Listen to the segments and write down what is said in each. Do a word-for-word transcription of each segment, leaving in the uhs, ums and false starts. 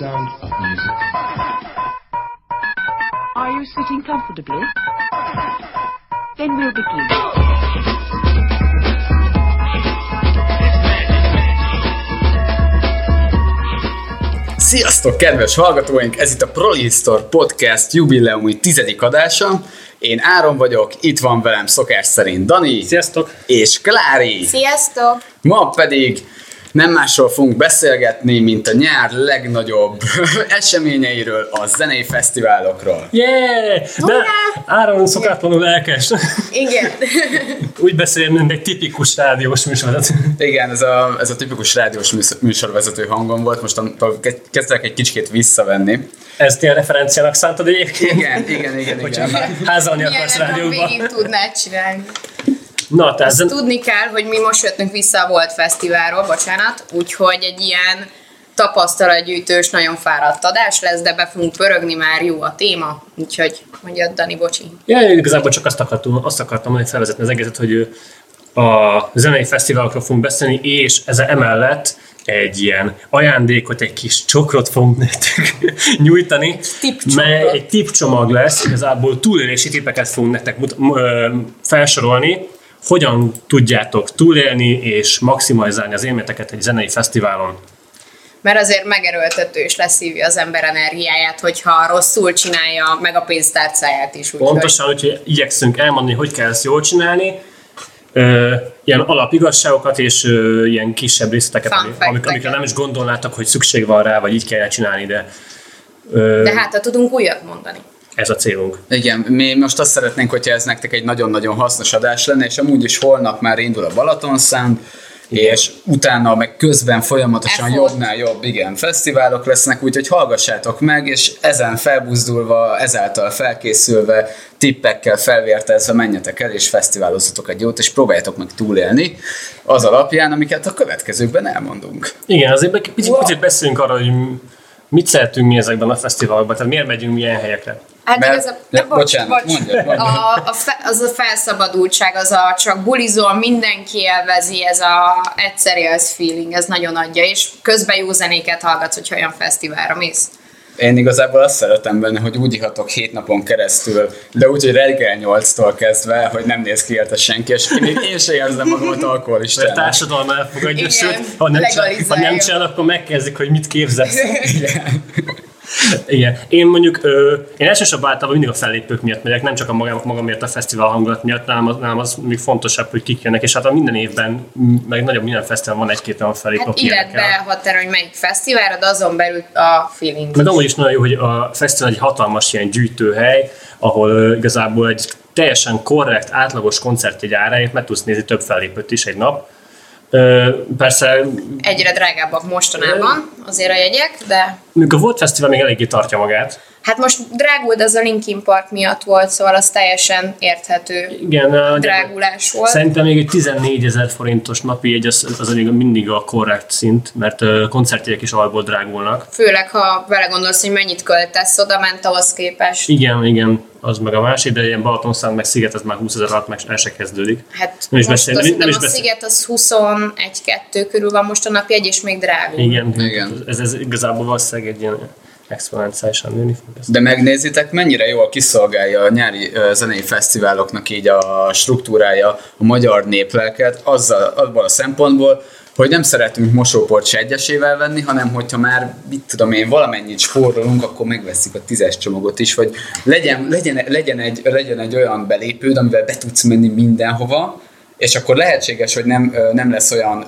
sound of music. Are you sitting comfortably? Then we'll begin. Sziasztok, kedves hallgatóink! Ez itt a ProLiStor Podcast jubileumi tizedik adása. Én Áron vagyok, itt van velem szokás szerint Dani. Sziasztok! És Klári. Sziasztok! Ma pedig nem másról fogunk beszélgetni, mint a nyár legnagyobb eseményeiről, a zenei fesztiválokról. Yeah! De Áron szokatlanul lelkes. Igen. Úgy beszélünk, mint egy tipikus rádiós műsorvezető. Igen, ez a, ez a tipikus rádiós műsorvezető hangom volt, most kezdtek egy kicsit visszavenni. Ezt ilyen referenciának szántad egyébként? Igen, igen, igen. Hogyha házalni akarsz rádióban. Ilyen, ha végig tudnád csinálni. Na, tehát... Azt tudni kell, hogy mi most jöttünk vissza a Volt Fesztiválról, bocsánat, úgyhogy egy ilyen tapasztalatgyűjtős, nagyon fáradt adás lesz, de be fogunk pörögni, már jó a téma, úgyhogy mondjad, Dani, bocsi. Ja, igazából csak azt akartam, azt akartam hogy felvezetni az egészet, hogy a zenei fesztiválokról fogunk beszélni, és ez emellett egy ilyen ajándékot, egy kis csokrot fogunk nektek nyújtani, mely egy tipcsomag lesz, igazából túlélési tippeket fogunk nektek mut- felsorolni, hogyan tudjátok túlélni és maximalizálni az élményeteket egy zenei fesztiválon. Mert azért megerőltető és leszívja az ember energiáját, hogyha rosszul csinálja, meg a pénztárcáját is. Úgy pontosan, hogy... hogy igyekszünk elmondani, hogy kell ezt jól csinálni, ilyen alapigazságokat és ilyen kisebb részleteket, amik, amikre nem is gondolnátok, hogy szükség van rá, vagy így kell csinálni, de... De hát, ha tudunk újat mondani. Ez a célunk. Igen, mi most azt szeretnénk, hogyha ez nektek egy nagyon-nagyon hasznos adás lenne, és amúgy is holnap már indul a Balaton Sound, és utána meg közben folyamatosan F-hol. jobbnál jobb, igen, fesztiválok lesznek, úgyhogy hallgassátok meg, és ezen felbuzdulva, ezáltal felkészülve, tippekkel felvértezve menjetek el, és fesztiválozzatok egy jót, és próbáljátok meg túlélni az alapján, amiket a következőkben elmondunk. Igen, azért egy picit, wow. picit beszélünk arra, hogy mit szeretünk mi ezekben a fesztiválokban, tehát miért megyünk ilyen helyekre? Hát mert, ez a, ne, bocs, bocsánat, bocs, mondjad, mondjad. A, a fe, az a felszabadultság, az a csak bulizol, mindenki élvezi, ez a egyszer élsz feeling, ez nagyon adja, és közben jó zenéket hallgatsz, hogyha olyan fesztiválra mész. Én igazából azt szeretem benne, hogy úgy ihatok hét napon keresztül, de úgy, hogy reggel nyolctól kezdve, hogy nem néz ki érte senki, és én, én se érzem magamat alkoholistának. A társadalom elfogadja, sőt, ha nem, csinál, ha nem csinál, akkor megkezdik, hogy mit képzelsz. Igen. Igen. Én mondjuk, ö, én elsősorban általában mindig a fellépők miatt megyek, nem csak a magam, magamért a fesztivál hangulat miatt, nálam az, nálam az még fontosabb, hogy kik jönnek, és hát minden évben, meg nagyobb minden fesztivál van egy-két olyan fellépő. Hát illetve behatárol, hogy melyik fesztivál, de azon belül a feeling. Meg amúgy is nagyon jó, hogy a fesztivál egy hatalmas ilyen gyűjtőhely, ahol ö, igazából egy teljesen korrekt, átlagos koncertjegy áráért meg tudsz nézni több fellépőt is egy nap. Ö, persze... Egyre drágábbak mostanában azért a jegyek, de... Még a Volt Fesztivál még eléggé tartja magát. Hát most drágult, az a Linkin Park miatt volt, szóval az teljesen érthető. Igen, drágulás volt. Szerintem még egy tizennégyezer forintos napi jegy az, az mindig a korrekt szint, mert koncertjegyek is alapból drágulnak. Főleg, ha vele gondolsz, hogy mennyit költesz, oda ment ahhoz képest. Igen, igen, az meg a másik, de ilyen Balaton Sound meg Sziget, ez már húszezer alatt meg el se kezdődik. Hát nem most azt hiszem, a Sziget az huszonegy-kettő körül van most a napi jegy, és még drágul. Igen, igen. Ez, ez igazából valószínűleg egy ilyen... exponenciálisan nőni fog. De megnézitek, mennyire jól kiszolgálja a nyári zenei fesztiváloknak így a struktúrája a magyar néplelket, azzal, abban a szempontból, hogy nem szeretünk mosóport se egyesével venni, hanem hogyha már, mit tudom én, valamennyit spórolunk, akkor megveszik a tízes csomagot is, vagy legyen, legyen, legyen, egy, legyen egy olyan belépőd, amivel be tudsz menni mindenhova, és akkor lehetséges, hogy nem, nem lesz olyan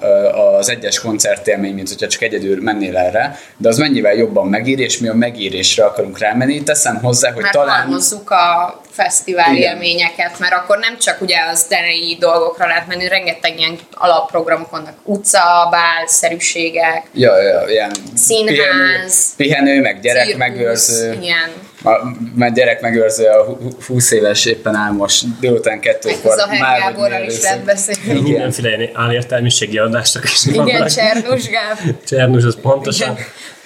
az egyes koncertélmény, mint hogyha csak egyedül mennél erre, de az mennyivel jobban megír, és mi a megírésre akarunk rámenni. Teszem hozzá, hogy mert talán... Mert halmozzuk a fesztivál igen. élményeket, mert akkor nem csak ugye az zenei dolgokra lehet menni, rengeteg ilyen alapprogramok vannak, utca, bálszerűségek, ja, ja, ilyen színház, pihenő, pihenő meg gyerekmegőrző. Mert gyerekmegőrző a húsz éves éppen áll most délután kettőkor. Ez a Hely Gáborral is lehet beszélni. Mindenféle állértelmiségi adások is. Igen, Csernus Gábor. Csernus, az pontosan.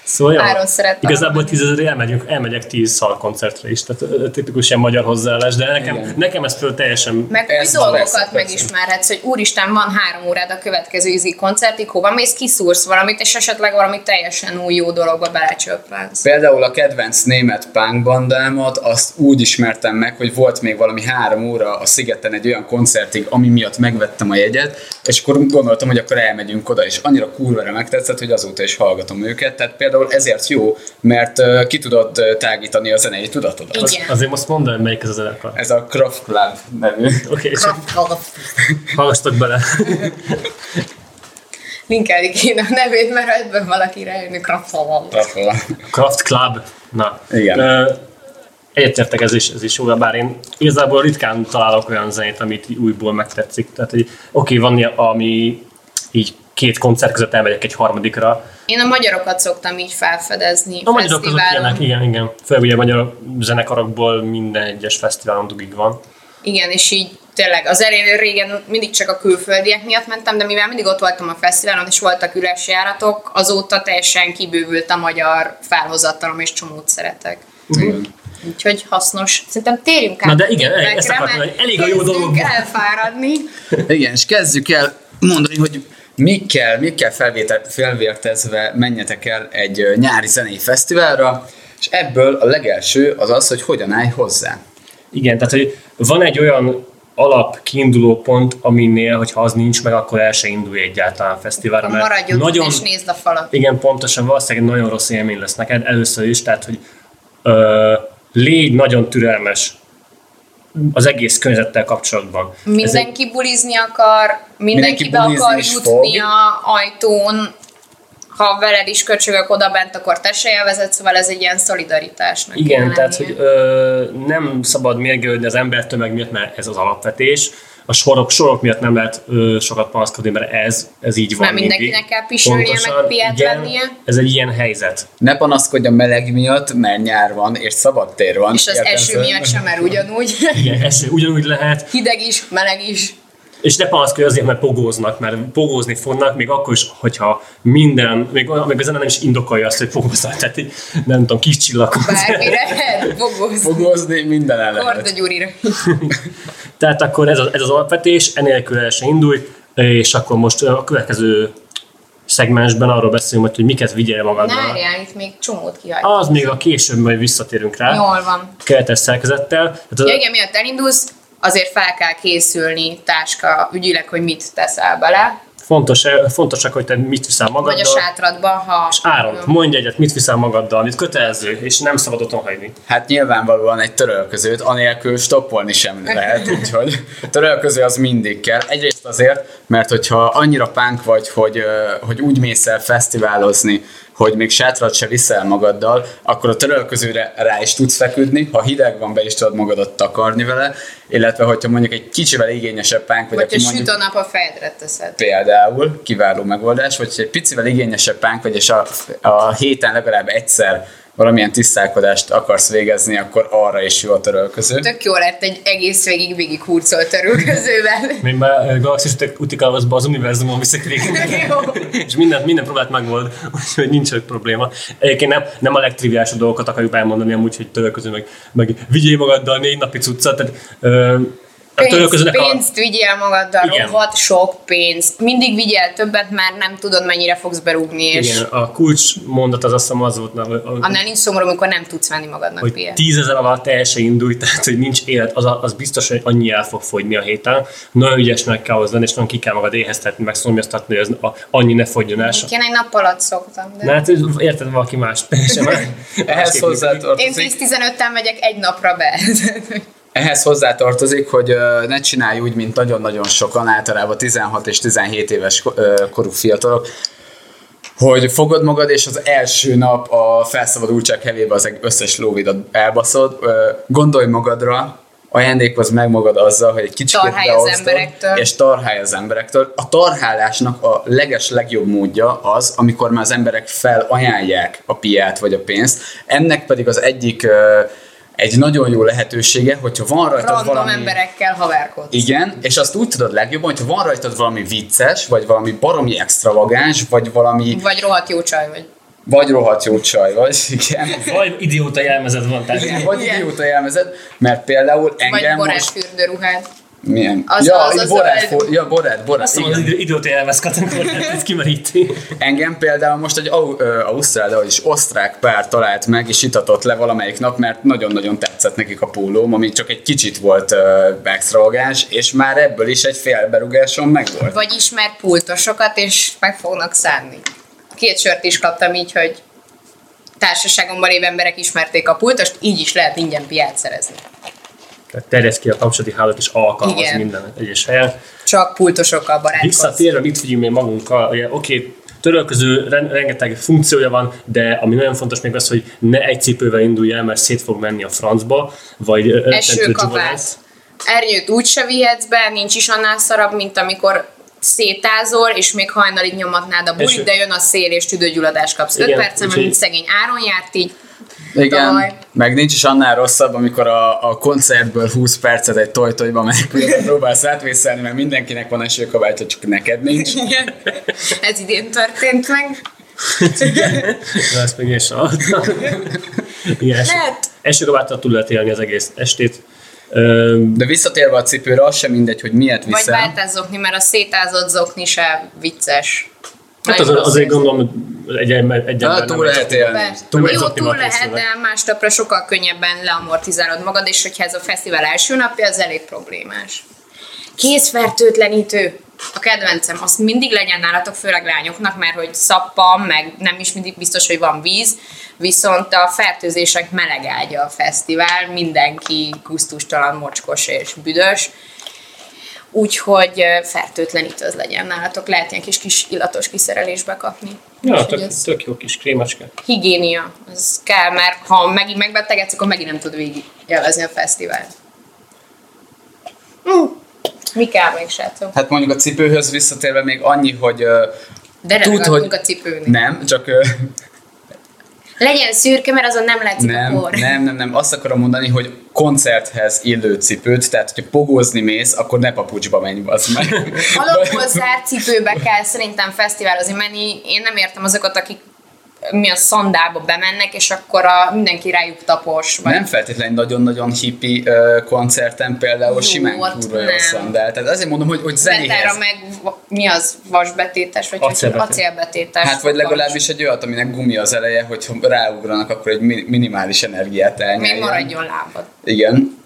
Szóval áron szerettem. Igazából tízezerre elmegyünk, elmegyek tíz szalkoncertre is, tehát tipikus ilyen magyar hozzáállás, de nekem, nekem ez például teljesen... Meg új dolgokat megismerhetsz, hogy úristen, van három órád a következő izi koncertig, hova mész, kiszúrsz valamit, és esetleg valami teljesen új jó dologba belecsöppensz. Például a kedvenc német punk bandámat azt úgy ismertem meg, hogy volt még valami három óra a Szigeten egy olyan koncertig, ami miatt megvettem a jegyet, és akkor gondoltam, hogy akkor elmegyünk oda, és annyira kurvára megtetszett, hogy azóta is hallgatom őket, tehát például ezért jó, mert uh, ki tudod uh, tágítani a zenei tudatodat. Az, azért most mondd el, melyik ez a zenekar. Ez a Kraftklub nevű. Okay, Kraftklub. Hallgassak bele. Linkelni kéne a nevét, mert ebben valaki rájönni Kraftklub. Kraftklub. Na. Igen. Uh, Egyetértek, ez is, ez is jó, bár én igazából ritkán találok olyan zenét, amit újból megtetszik. Tehát, hogy oké, okay, van ami így két koncert között elmegyek egy harmadikra. Én a magyarokat szoktam így felfedezni a fesztiválon. A magyarok azok ilyenek, igen, igen. Főleg ugye a magyar zenekarokból minden egyes fesztiválon dugig van. Igen, és így tényleg az elején régen mindig csak a külföldiek miatt mentem, de mivel mindig ott voltam a fesztiválon, és voltak üres járatok, azóta teljesen kibővült a magyar felhozatalom, és csomót szeretek. Mm. Úgyhogy hasznos. Szerintem térjünk át. Na de igen, elég, ezt akartam, hogy elég a jó dolog. Elfáradni. Igen, és kezdjük el mondani, hogy mikkel, mikkel felvértezve menjetek el egy nyári zenei fesztiválra, és ebből a legelső az az, hogy hogyan állj hozzá. Igen, tehát hogy van egy olyan alap kiinduló pont, aminél, hogyha az nincs meg, akkor el se indulj egyáltalán fesztiválra. Mert maradjon nagyon, és nézd a falat. Igen, pontosan, valószínűleg nagyon rossz élmény lesz neked először is, tehát hogy ö, légy nagyon türelmes az egész környezettel kapcsolatban. Mindenki egy... bulizni akar, mindenki, mindenki be akar jutni a ajtón, ha veled is köcsögök odabent, akkor te se élvezed, szóval ez egy ilyen szolidaritásnak. Igen, tehát lenni. Hogy ö, nem szabad mérgelődni az embertömeg miatt, mert ez az alapvetés. A sorok, sorok miatt nem lehet ö, sokat panaszkodni, mert ez, ez így van. Mert mindenkinek mindig kell pisilnie, meg piát lennie. Ez egy ilyen helyzet. Ne panaszkodj a meleg miatt, mert nyár van, és szabad tér van. És az eső miatt sem, mert ugyanúgy. Igen, eső ugyanúgy lehet. Hideg is, meleg is. És ne panaszkodj azért, mert pogóznak, mert pogózni fognak, még akkor is, hogyha minden, még, még a zene nem is indokolja azt, hogy pogóznak, tehát így, nem tudom, kis csillagok. Bármire lehet pogózni. Pogózni minden el lehet. Korda Gyurira. Tehát akkor ez az, ez az alapvetés, enélkül el se indulj, és akkor most a következő szegmensben arról beszélünk, hogy miket vigyél magadban. Ne várjál, itt még csomót kihagytam. Az még a később, majd visszatérünk rá. Jól van. Keretes szerkezettel. Ja, igen, miatt elindulsz, azért fel kell készülni táska ügyileg, hogy mit teszel bele. Fontos, fontosak, hogy te mit viszel magaddal. Vagy a sátradban, ha... És Áron, mondj egyet, mit viszel magaddal, amit kötelező, és nem szabad otthon hagyni. Hát nyilvánvalóan egy törölközőt, anélkül stoppolni sem lehet, úgyhogy törölköző az mindig kell. Egyrészt azért, mert hogyha annyira punk vagy, hogy, hogy úgy mész el fesztiválozni, hogy még sátrat se viszel magaddal, akkor a törölközőre rá is tudsz feküdni, ha hideg van, be is tudod magadat takarni vele, illetve hogyha mondjuk egy kicsivel igényesebb pánk, vagy, vagy aki mondjuk... Vagy a süt a nap a fejedre teszed. Például, kiváló megoldás, vagy egy picivel igényesebb pánk, vagy és a, a héten legalább egyszer valamilyen tisztálkodást akarsz végezni, akkor arra is jó a törölköző. Tök jó lett egy egész végig végig hurcolt törölközővel. Még már a galaxis utikálvaszba az univerzumon viszek végig. És minden, minden próbált megvold, úgyhogy nincs egy probléma. Egyébként nem, nem a legtriviálisabb dolgokat akarjuk elmondani, amúgy, hogy törölköző, meg, meg vigyél magaddal négy napi cuccat. Tehát, ö, Pénzt, pénzt vigyél magaddal, rohadt sok pénzt. Mindig vigyél többet, már nem tudod, mennyire fogsz berúgni. És igen, a kulcs mondat az azt hiszem az volt. Annál nincs szomorú, amikor nem tudsz venni magadnak pénzt. tízezer alatt el se indulj, tehát hogy nincs élet, az, az biztos, hogy annyi el fog fogyni a héten. Nagyon ügyesnek kell hozzá, és nagyon ki kell magad éheztetni, meg szomjaztatni, hogy az annyi ne fogyjon el. Én egy nap alatt szoktam. De... Na hát érted, valaki más sem. Ehhez hozzátartozik. Én tíz-tizenöttel megyek egy napra be. Ehhez hozzátartozik, hogy ne csinálj úgy, mint nagyon-nagyon sokan, általában tizenhat és tizenhét éves korú fiatalok, hogy fogod magad, és az első nap a felszabadultság hevébe az összes lóvidat elbaszod. Gondolj magadra, ajándékozz meg magad azzal, hogy egy kicsit beosztod, és tarhálj az emberektől. A tarhálásnak a leges legjobb módja az, amikor már az emberek felajánlják a piát vagy a pénzt. Ennek pedig az egyik... Egy nagyon jó lehetősége, hogyha van rajtad random valami... Random emberekkel haverkodsz. Igen, és azt úgy tudod legjobban, hogyha van rajtad valami vicces, vagy valami baromi extravagáns, vagy valami... Vagy rohadt jó csaj vagy. Vagy rohadt jó csaj vagy, igen. Vagy idióta jelmezet van. Tehát igen, vagy igen. Idióta jelmezet, mert például engem vagy most... Vagy borátfürdőruhád. Milyen? Az, ja, az, az borát, az... ja, borát, borát. Azt mondom, az idióta jelmez kategóriát, ez kimeríti. Engem például most egy au, ö, ausztrál, de vagyis osztrák pár talált meg, és itatott le valamelyik nap, mert nagyon-nagyon tetszett nekik a pólóm, ami csak egy kicsit volt ö, extravagáns, és már ebből is egy félberúgásom megvolt. Vagy ismer pultosokat, és meg fognak szánni. Két sört is kaptam így, hogy társaságomban lévő emberek ismerték a pultost, így is lehet ingyen piát szerezni. Tehát terjesz ki a kapcsolati hálót és alkalmaz igen. Minden egyes helyen. Csak pultosokkal barátkozz. Visszatérve mit figyelj még magunkkal, oké, okay, törölköző rengeteg funkciója van, de ami nagyon fontos még az, hogy ne egy cipővel indulj el, mert szét fog menni a francba, vagy esőkapász. Ernyőt úgy se vihetsz be, nincs is annál szarabb, mint amikor szétázol, és még hajnalig nyomatnád a bulit, eső. De jön a szél, és tüdőgyulladást kapsz. öt percen, mint szegény Áron járt így. Igen, Daj. Meg nincs is annál rosszabb, amikor a, a koncertből húsz percet egy tojtojba menekülve próbálsz átvészelni, mert mindenkinek van esőkabátja, csak neked nincs. Igen, ez idén történt meg. De ezt meg én sem adtam. Esőkabáttal túl lehet élni az egész estét. De visszatérve a cipőre, az sem mindegy, hogy miért viszel. Vagy váltázzokni, mert a szétázott zokni se vicces. Hát az, azért gondolom, egy ember túl lehet élni. Jó, túl lehet, de másnapra sokkal könnyebben leamortizálod magad, és hogyha ez a fesztivál első napja, az elég problémás. Kézfertőtlenítő. A kedvencem, azt mindig legyen nálatok, főleg lányoknak, mert hogy szappan, meg nem is mindig biztos, hogy van víz, viszont a fertőzések meleg ágya a fesztivál, mindenki gusztustalan, mocskos és büdös. Úgyhogy fertőtlenítő az legyen nálatok, lehet ilyen kis, kis illatos kiszerelésbe kapni. Ja, tök, tök jó kis krémecske. Higiénia, az kell, mert ha megint megbetegedsz, akkor megint nem tud végig jelezni a fesztivált. Mm. Mi kell még, srácok? Hát mondjuk a cipőhöz visszatérve még annyi, hogy... Uh, de tud, hogy... a cipőnél. Nem, csak... Uh, legyen szürke, mert azon nem látszik nem, a por. Nem, nem, nem. Azt akarom mondani, hogy koncerthez illő cipőt, tehát hogyha pogózni mész, akkor ne papucsba menj, az meg. Alapból zárt cipőbe kell szerintem fesztiválozni menni. Én nem értem azokat, akik mi a szandába bemennek, és akkor a mindenki rájuk tapos. Vagy... Nem feltétlenül nagyon-nagyon hippi uh, koncerten például Jut, simán kurva jó szandál. Tehát azért mondom, hogy, hogy zenéhez. Betára meg mi az? Vasbetétes? Vagy acélbetétes. acélbetétes hát vagy legalábbis egy olyat, aminek gumi az eleje, hogyha ráugranak, akkor egy minimális energiát elnyeljen. Még maradjon lábad. Igen.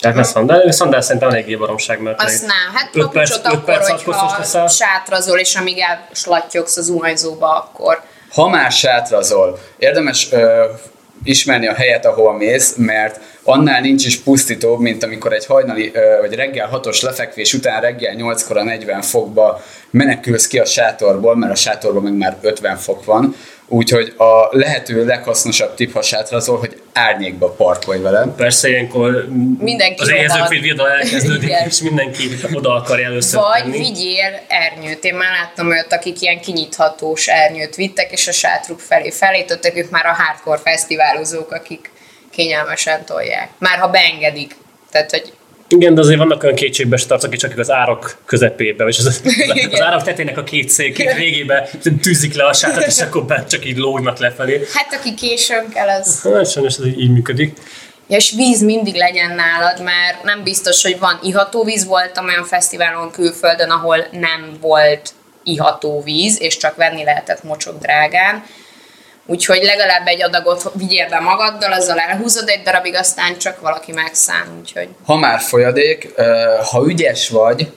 Tehát nem szandál, de szandál szerintem eléggé baromság, mert azt nem, hát papucsot akkor, hogyha sátrazol, és amíg elslattyogsz a zuhanyzóba, akkor... Ha már sátrazol, érdemes ö, ismerni a helyet, ahol mész, mert annál nincs is pusztítóbb, mint amikor egy hajnali, ö, vagy reggel hatos lefekvés után reggel nyolckor a negyven fokba menekülsz ki a sátorból, mert a sátorban meg már ötven fok van. Úgyhogy a lehető leghasznosabb tipp, ha sátrazol, hogy árnyékba parkolj vele. Persze ilyenkor mindenki az érzőfél viadal elkezdődik, és mindenki oda akar először vagy tenni. Vigyél ernyőt. Én már láttam olyat, akik ilyen kinyithatós ernyőt vittek, és a sátruk felé felétöttek, ők már a hardcore fesztiválozók, akik kényelmesen tolják. Már ha beengedik. Tehát, hogy igen, de azért vannak olyan kétségbeesett arcok, akik csak az árak közepébe, és az, az, az árak tetének a két székét végébe tűzik le a sátrat, és akkor bár csak így lógnak lefelé. Hát aki későn kell, az... Hát sajnos ez így, így működik. Ja, és víz mindig legyen nálad, mert nem biztos, hogy van iható víz. Voltam olyan fesztiválon külföldön, ahol nem volt iható víz, és csak venni lehetett mocsok drágán. Úgyhogy legalább egy adagot vigyél be magaddal, azzal elhúzod egy darabig, aztán csak valaki megszán, úgyhogy... Ha már folyadék, ha ügyes vagy,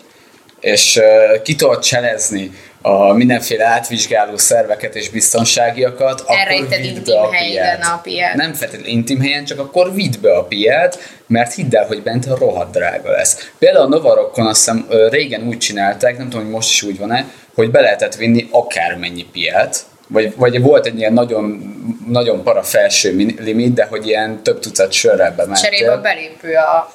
és ki tudod cselezni a mindenféle átvizsgáló szerveket és biztonságiakat, elrejted, akkor vidd be a piát. a piát. Nem feltétlenül intim helyen, csak akkor vidd be a piát, mert hidd el, hogy bent rohadt drága lesz. Például a Novarokkon azt hiszem régen úgy csinálták, nem tudom, hogy most is úgy van-e, hogy be lehetett vinni akármennyi piát, Vagy, vagy volt egy ilyen nagyon, nagyon para felső limit, de hogy ilyen több tucat sörrel bementél. Cserébe belépő a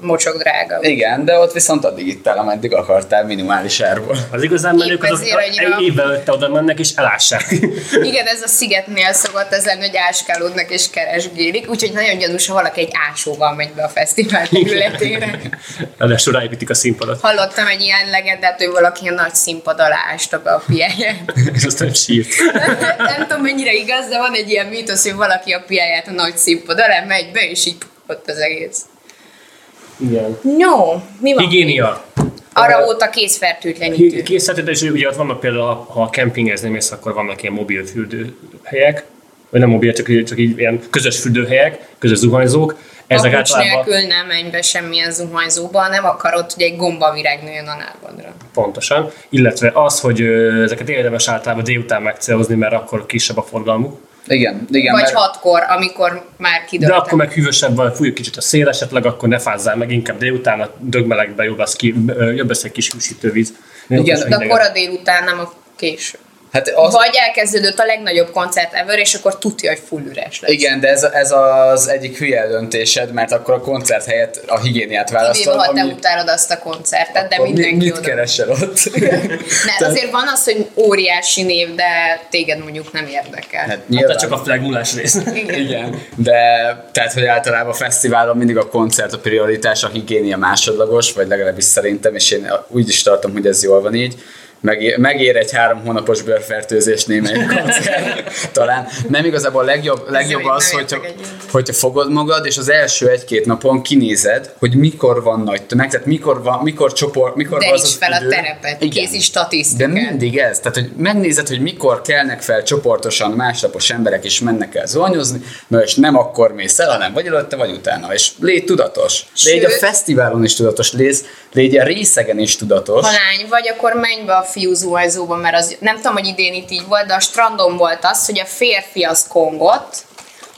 mocsok drága. Igen, de ott viszont addig itt el, ameddig akartál minimális árból. Az igazán menők azok egy évvel ötte oda mennek és elássák. Igen, ez a Szigetnél szokott ez lenni, hogy áskálódnak és keresgélik, úgyhogy nagyon gyanús, ha valaki egy ásóval megy be a fesztivál területére. Ráadásul ráépítik a színpadot. Hallottam egy ilyen legendát, hogy valaki a nagy színpad alá ásta be a piáját. És aztán sírt. Nem tudom, mennyire igaz, de van egy ilyen mítosz, hogy valaki a piáját a nagy színpad alá megy be, és így ott az egész. Igen. No, mi van? Higiénia. Arra volt a készfertőtlenítő. Készfertőtlenítő, és ugye ott vannak például, ha kempingezni mész, akkor vannak ilyen mobil fürdőhelyek, vagy nem mobil, csak, csak így ilyen közös fürdőhelyek, közös zuhanyzók. Ezek papucs általában... nélkül nem menj be semmilyen zuhanyzóba, nem akarod, hogy egy gombavirág nőjön a lábadra. Pontosan. Illetve az, hogy ezeket érdemes általában délután megcélozni, mert akkor kisebb a forgalmuk. Igen, igen. Vagy mert... hatkor, amikor már kidőltem. De akkor meg hűvösebb van, fújj kicsit a szél esetleg, akkor ne fázzál meg, inkább délután a dögmelegben jobb, jobb lesz egy kis hűsítővíz. Igen, de akkor a délután, nem a késő. Hát az... Vagy elkezdődött a legnagyobb koncert ever, és akkor tudja, hogy full üres lesz. Igen, de ez, ez az egyik hülye döntésed, mert akkor a koncert helyett a higiéniát választod. Idén, ha te ami... utálod azt a koncertet, de mindenki mit oda. Mit keresel ott? Ne, tehát... Azért van az, hogy óriási név, de téged mondjuk nem érdekel. Hát, nyilván... hát csak a flagmulás rész. Igen. Igen. De tehát, hogy általában a fesztiválon mindig a koncert a prioritás, a higiénia másodlagos, vagy legalábbis szerintem, és én úgy is tartom, hogy ez jól van így. Megér, megér egy három hónapos bőrfertőzés némelyik koncert, talán. Nem igazából a legjobb, legjobb az, hogyha, hogyha fogod magad, és az első egy-két napon kinézed, hogy mikor van nagy tömeg, tehát mikor van, mikor csoport, mikor de van az, is az fel idő. A terepet, kézi statisztikát. De mindig ez, tehát hogy megnézed, hogy mikor kelnek fel csoportosan másnapos emberek, és mennek el zuhanyozni, na és nem akkor mész el, hanem vagy előtte, vagy utána, és légy tudatos. Sőt, légy a fesztiválon is tudatos, légy, légy a részegen is tudatos. Ha lány vagy, akkor menj be a fiú zuhanyzóban, mert az, nem tudom, hogy idén itt így volt, de a Strandon volt az, hogy a férfi az kongott,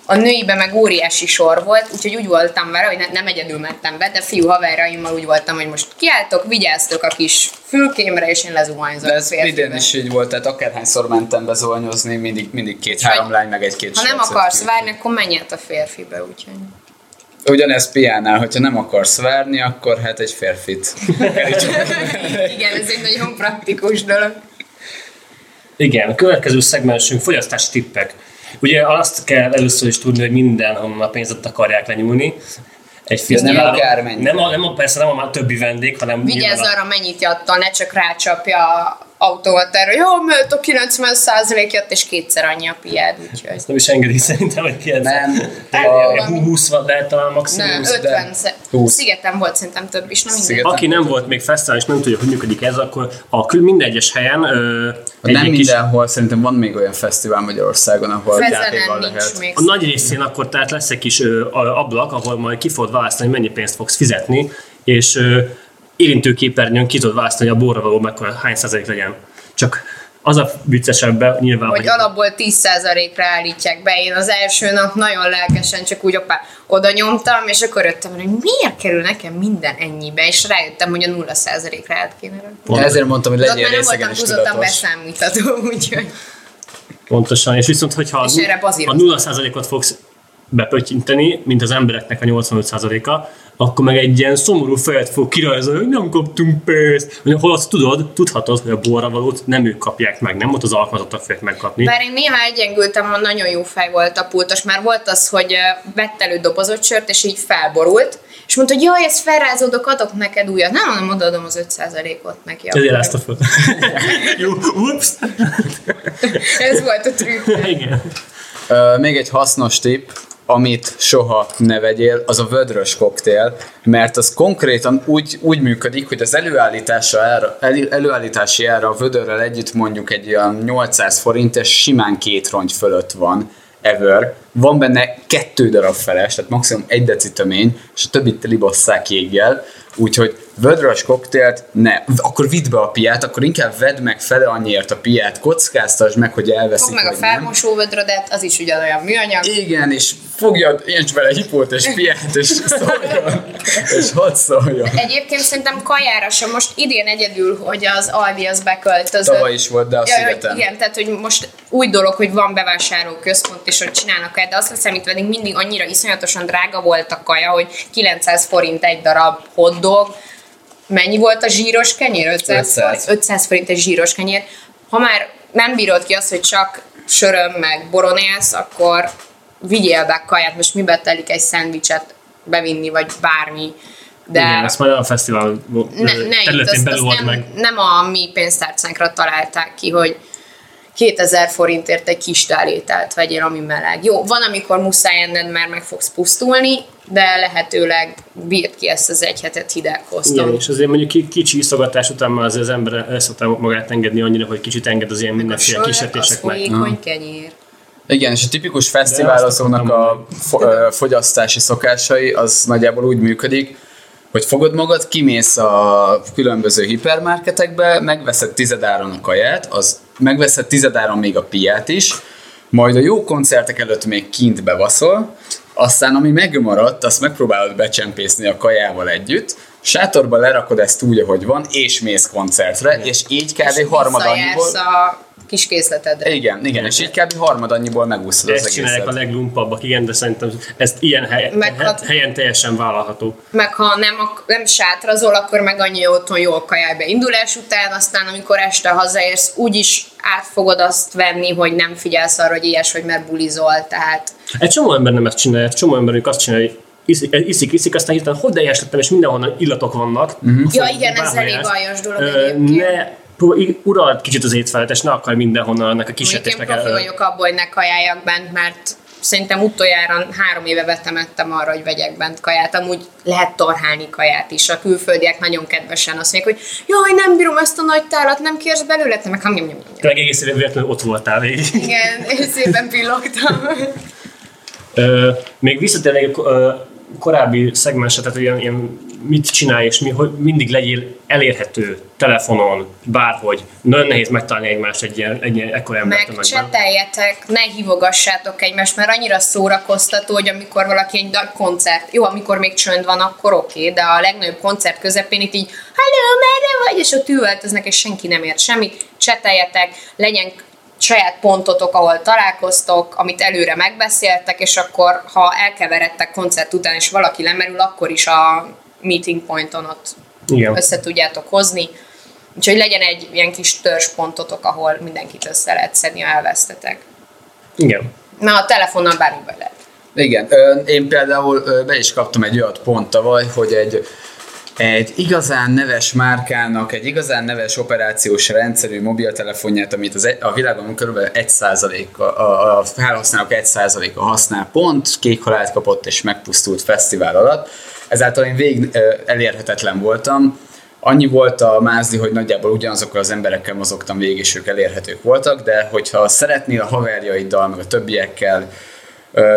a nőiben meg óriási sor volt, úgyhogy úgy voltam vele, hogy ne, nem egyedül mentem be, de fiú haverjaimmal úgy voltam, hogy most kiálltok, vigyáztok a kis fülkémre, és én lezuhanyzok a férfiben. Idén is így volt, tehát akárhányszor mentem be zuhanyozni, mindig, mindig két-három lány, meg egy-két sor. Ha nem akarsz várni, akkor menj át a férfibe, úgyhogy... Ugyanez piánál, hogyha nem akarsz várni, akkor hát egy férfit. Igen, ez egy nagyon praktikus dolog. Igen, a következő szegmensünk fogyasztási tippek. Ugye azt kell először is tudni, hogy mindenhonnan a pénzet akarják lenyúlni. Egy nem akármennyire. Nem, nem, persze nem a már többi vendég, hanem... Vigyázz arra, a... mennyit jattal, ne csak rácsapja autót erről, jó, mert a kilencven százalék jött, és kétszer annyi a piád, úgyhogy... Ezt nem is engedi szerintem, hogy ki ez. Nem. húsz lehet talán maximum. Nem, ötven. Szigeten volt szerintem több is. Aki nem volt még fesztivál, és nem tudja, hogy működik ez, akkor a minden egyes helyen... Nem mindenhol, szerintem van még olyan fesztivál Magyarországon, ahol játékkal lehet. A nagy részén akkor tehát lesz egy kis ablak, ahol majd ki fogod választani, mennyi pénzt fogsz fizetni, és... érintőképernyőn ki tudod választani, a borra való mekkora hány százalék legyen. Csak az a viccesebben nyilván... Hogy, hogy alapból tíz százalékra állítják be. Én az első nap nagyon lelkesen csak úgy opá, oda nyomtam, és akkor jöttem, hogy miért kerül nekem minden ennyibe, és rájöttem, hogy a nulla százalékra át kéne rakni. Ezért mondtam, hogy legyél részegen is tudatos. Ott már nem voltam beszámítható, úgyhogy... Pontosan, és viszont, hogyha és a nulla százalékot fogsz bepöttyinteni, mint az embereknek a nyolcvanöt százaléka, akkor meg egy ilyen szomorú fejet fog kirajzolni, hogy nem kaptunk pénzt. Hol azt tudod, tudhatod, hogy a borra valót nem ők kapják meg, nem ott az alkalmazottak fogják megkapni. Bár én néha egyengültem, ha nagyon jó fej volt a pultos. Már volt az, hogy vett elő dobozott sört, és így felborult, és mondta, hogy jaj, ezt felrázódok, adok neked újat. Nem, hanem odaadom az öt százalékot neki. Ezért ezt a föl. Jó, ups! Ez volt a trükk. Igen. Uh, még egy hasznos tipp, amit soha ne vegyél, az a vödrös koktél, mert az konkrétan úgy, úgy működik, hogy az ára, elő, előállítási ára a vödörrel együtt mondjuk egy olyan nyolcszáz forint, és simán két rongy fölött van, ever. Van benne kettő darab feles, tehát maximum egy deci tömény, és a többit libosszák jéggel, úgyhogy vödrös koktélt ne. Akkor vidd be a piát, akkor inkább vedd meg fele annyiért a piát, kockáztasd meg, hogy elveszik. Fogd meg a felmosó vödrödet, az is ugyanolyan műanyag. Igen, és fogjad, érts vele hipót és piát, és szóljon, és hadd szóljon. Egyébként szerintem kajára sem, most idén egyedül, hogy az Alvi az beköltözött. Tavaly is volt, de a Szigeten. Igen, tehát hogy most új dolog, hogy van bevásárlóközpont, és ott csinálnak el, de azt hiszem, itt pedig mindig annyira iszonyatosan drága volt a kaja, hogy kilencszáz forint egy darab hot dog. Mennyi volt a zsíros kenyér? ötszáz, ötszáz. ötszáz forint egy zsíros kenyér. Ha már nem bírod ki azt, hogy csak söröm meg boronélsz, akkor vigyél be kaját, most mibe telik egy szendvicset bevinni, vagy bármi. De igen, ezt majd a fesztivál ne, ne területén belőld meg. Nem a mi pénztárcánkra találták ki, hogy kétezer forintért egy kis tálételt vegyél, ami meleg. Jó, van, amikor muszáj enned, mert meg fogsz pusztulni, de lehetőleg bírd ki ezt az egy hetet hidegkoztam. Igen, és azért mondjuk kicsi iszogatás után már azért az ember el szokta magát engedni annyira, hogy kicsit enged az ilyen mindenféle kísértések meg. Még, hogy kenyér. Igen, és a tipikus fesztiválozónak a fogyasztási szokásai az nagyjából úgy működik, hogy fogod magad, kimész a különböző hipermarketekbe, megveszed tizedáron a kaját, az megveszed tizedáron még a piát is, majd a jó koncertek előtt még kint bevaszol, aztán ami megmaradt, azt megpróbálod becsempészni a kajával együtt, sátorba lerakod ezt úgy, ahogy van, és mész koncertre, igen. És így kb. harmad annyiból... kis készletedre. Igen, igen, és így kb. harmad annyiból megúszod az egészet. Ezt csinálják a leglumpabbak, igen, de szerintem ezt ilyen helyen, ha, helyen teljesen vállalható. Meg ha nem, nem sátrazol, akkor meg annyi otthon jól kajál be indulás után, aztán amikor este hazaérsz, úgyis át fogod azt venni, hogy nem figyelsz arra, hogy ilyes, hogy mert bulizol, tehát... Egy csomó ember nem ezt csinálja, egy csomó ember azt csinálja, Iszik, iszik, iszik, aztán hirtelen hogy de lettem, és mindenhonnan illatok vannak. Uh-huh. Ja, igen, ez elég aljas dolog egyébként. Ne, próbálj, urald kicsit az étfelet, és ne akarj mindenhonnan annak a kísértésnek el. Én profi vagyok abból, hogy ne kajáljak bent, mert szerintem utoljára három éve vetemettem arra, hogy vegyek bent kaját. Amúgy lehet torhálni kaját is. A külföldiek nagyon kedvesen azt mondják, hogy jaj, nem bírom ezt a nagy tálat, nem kérsz belőle? Te meg hamnyom, nyom, nyom. Te meg egész évben véletlenül ott voltál végig. Igen, szépen pillogtam. Még visszatérnék a korábbi szegmensre, tehát ilyen, ilyen mit csinálj és mi, hogy mindig legyél elérhető telefonon, bárhogy. Nagyon nehéz megtalálni egymást egy ilyen, egy ilyen ekkor embert. Meg cseteljetek, ne hívogassátok egymást, mert annyira szórakoztató, hogy amikor valaki egy nagy koncert, jó, amikor még csönd van, akkor oké, okay, de a legnagyobb koncert közepén itt így hello, merre vagy? És ott üvöltöznek, és senki nem ért semmit. Cseteljetek, legyen saját pontotok, ahol találkoztok, amit előre megbeszéltek, és akkor, ha elkeveredtek koncert után, és valaki lemerül, akkor is a meeting pointon ott igen. Össze tudjátok hozni. Úgyhogy legyen egy ilyen kis törzspontotok, ahol mindenkit össze lehet szedni, ha elvesztetek. Igen. Na, a telefonnal bármiben lehet. Igen. Én például be is kaptam egy olyat pont tavaly, hogy egy egy igazán neves márkának, egy igazán neves operációs rendszerű mobiltelefonját, amit az, a világon kb. egy százalék a, a, a felhasználók egy százaléka használ, pont kék halált kapott és megpusztult fesztivál alatt. Ezáltal én végig elérhetetlen voltam. Annyi volt a mázli, hogy nagyjából ugyanazokkal az emberekkel mozogtam végig, és ők elérhetők voltak, de hogyha szeretnél a haverjaiddal, meg a többiekkel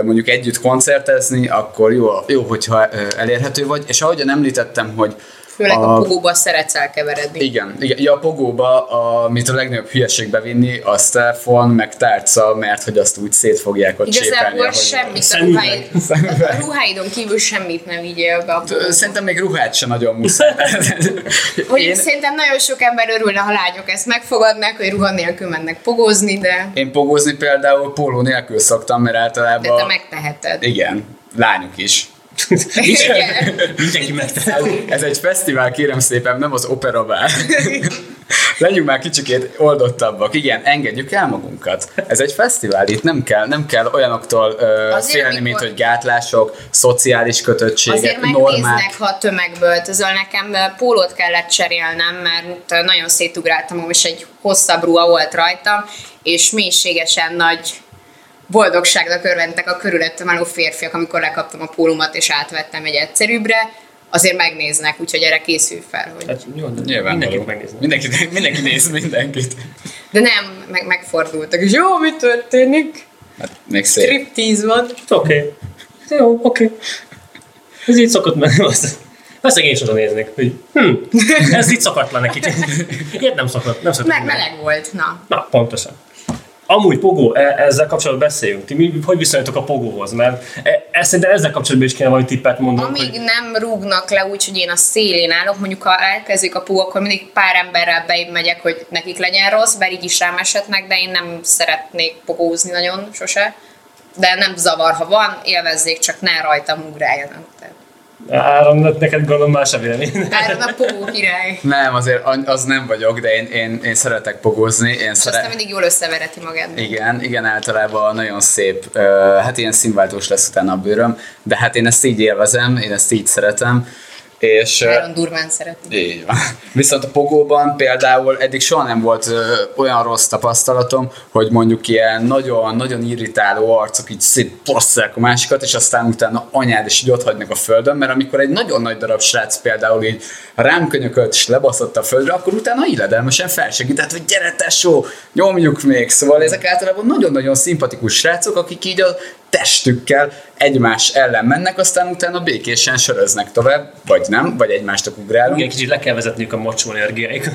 mondjuk együtt koncertezni, akkor jó, jó, hogyha elérhető vagy. És ahogyan említettem, hogy... Főleg a, a pogóba szeretsz elkeveredni. Igen, igen. Ja, a pogóba, amit a legnagyobb hülyeség bevinni, az telefon, meg tárca, mert hogy azt úgy szét fogják ott csépelni. Igazából semmit a ruháid, a ruháidon kívül semmit nem vigyél be a pogóba. Szerintem még ruhát sem nagyon muszáj. Én... Szerintem nagyon sok ember örülne, ha lányok ezt megfogadnák, hogy ruha nélkül mennek pogózni, de... Én pogózni például póló nélkül szoktam, mert általában... De te megteheted. Igen, lányok is. Ez egy fesztivál, kérem szépen, nem az operabár. Legyünk már kicsikét oldottabbak. Igen, engedjük el magunkat. Ez egy fesztivál, itt nem kell, nem kell olyanoktól uh, félni, amikor... mint hogy gátlások, szociális kötöttségek, azért normák. Azért megnéznek, ha tömegből tözöl. Nekem pólót kellett cserélnem, mert nagyon szétugráltam, és egy hosszabb ruha volt rajtam, és mélységesen nagy boldogságnak örventek a körülöttem álló férfiak, amikor lekaptam a pólumat és átvettem egy egyszerűbbre, azért megnéznek, úgyhogy erre készül fel. Hogy hát, jó, mindenkit megnéznek. Mindenkit, mindenki néz mindenkit. De nem, meg, megfordultak, és jó, mi történik? Hát, még szép. Striptease van. Oké. Okay. Jó, oké. Okay. Ez így szokott menni azt. Persze én is oda néznék, hogy hm, ez így szokatlan nekik. Ilyet nem szokott. Nem szokott meg meleg volt, na. Na, pontosan. Amúgy pogó, e- ezzel kapcsolatban beszéljünk. Ti mi, hogy viszonyítok a pogóhoz? Mert e- e- szerintem ezzel kapcsolatban is kéne valami tippet mondani. Amíg hogy... nem rúgnak le úgy, hogy én a szélén állok, mondjuk ha elkezdjük a pogó, akkor mindig pár emberrel beib megyek, hogy nekik legyen rossz, bár így is rám esetnek, de én nem szeretnék pogózni nagyon sose. De nem zavar, ha van, élvezzék, csak ne rajtam ugráljanak. Áron, neked gondolom más a vélemény. Áron a pogó király. Nem, azért az nem vagyok, de én, én, én szeretek pogózni. Én és szere... aztán mindig jól összevereti magad. Igen, igen, általában nagyon szép, hát ilyen színváltós lesz utána a bőröm, de hát én ezt így élvezem, én ezt így szeretem. És Áron durván szereti. Így van. Viszont a pogóban például eddig soha nem volt olyan rossz tapasztalatom, hogy mondjuk ilyen nagyon-nagyon irritáló arcok így szétpasszák a másikat, és aztán utána anyád is így otthagynak a földön, mert amikor egy nagyon nagy darab srác például így rám könyökölt és lebaszott a földre, akkor utána illedelmesen felsegített, hogy gyere tesó, nyomjuk még. Szóval ezek általában nagyon-nagyon szimpatikus srácok, akik így a testükkel egymás ellen mennek, aztán utána békésen söröznek tovább, vagy nem, vagy egymást ugrálunk. Igen, kicsit le kell vezetniük a macsó energiáikat.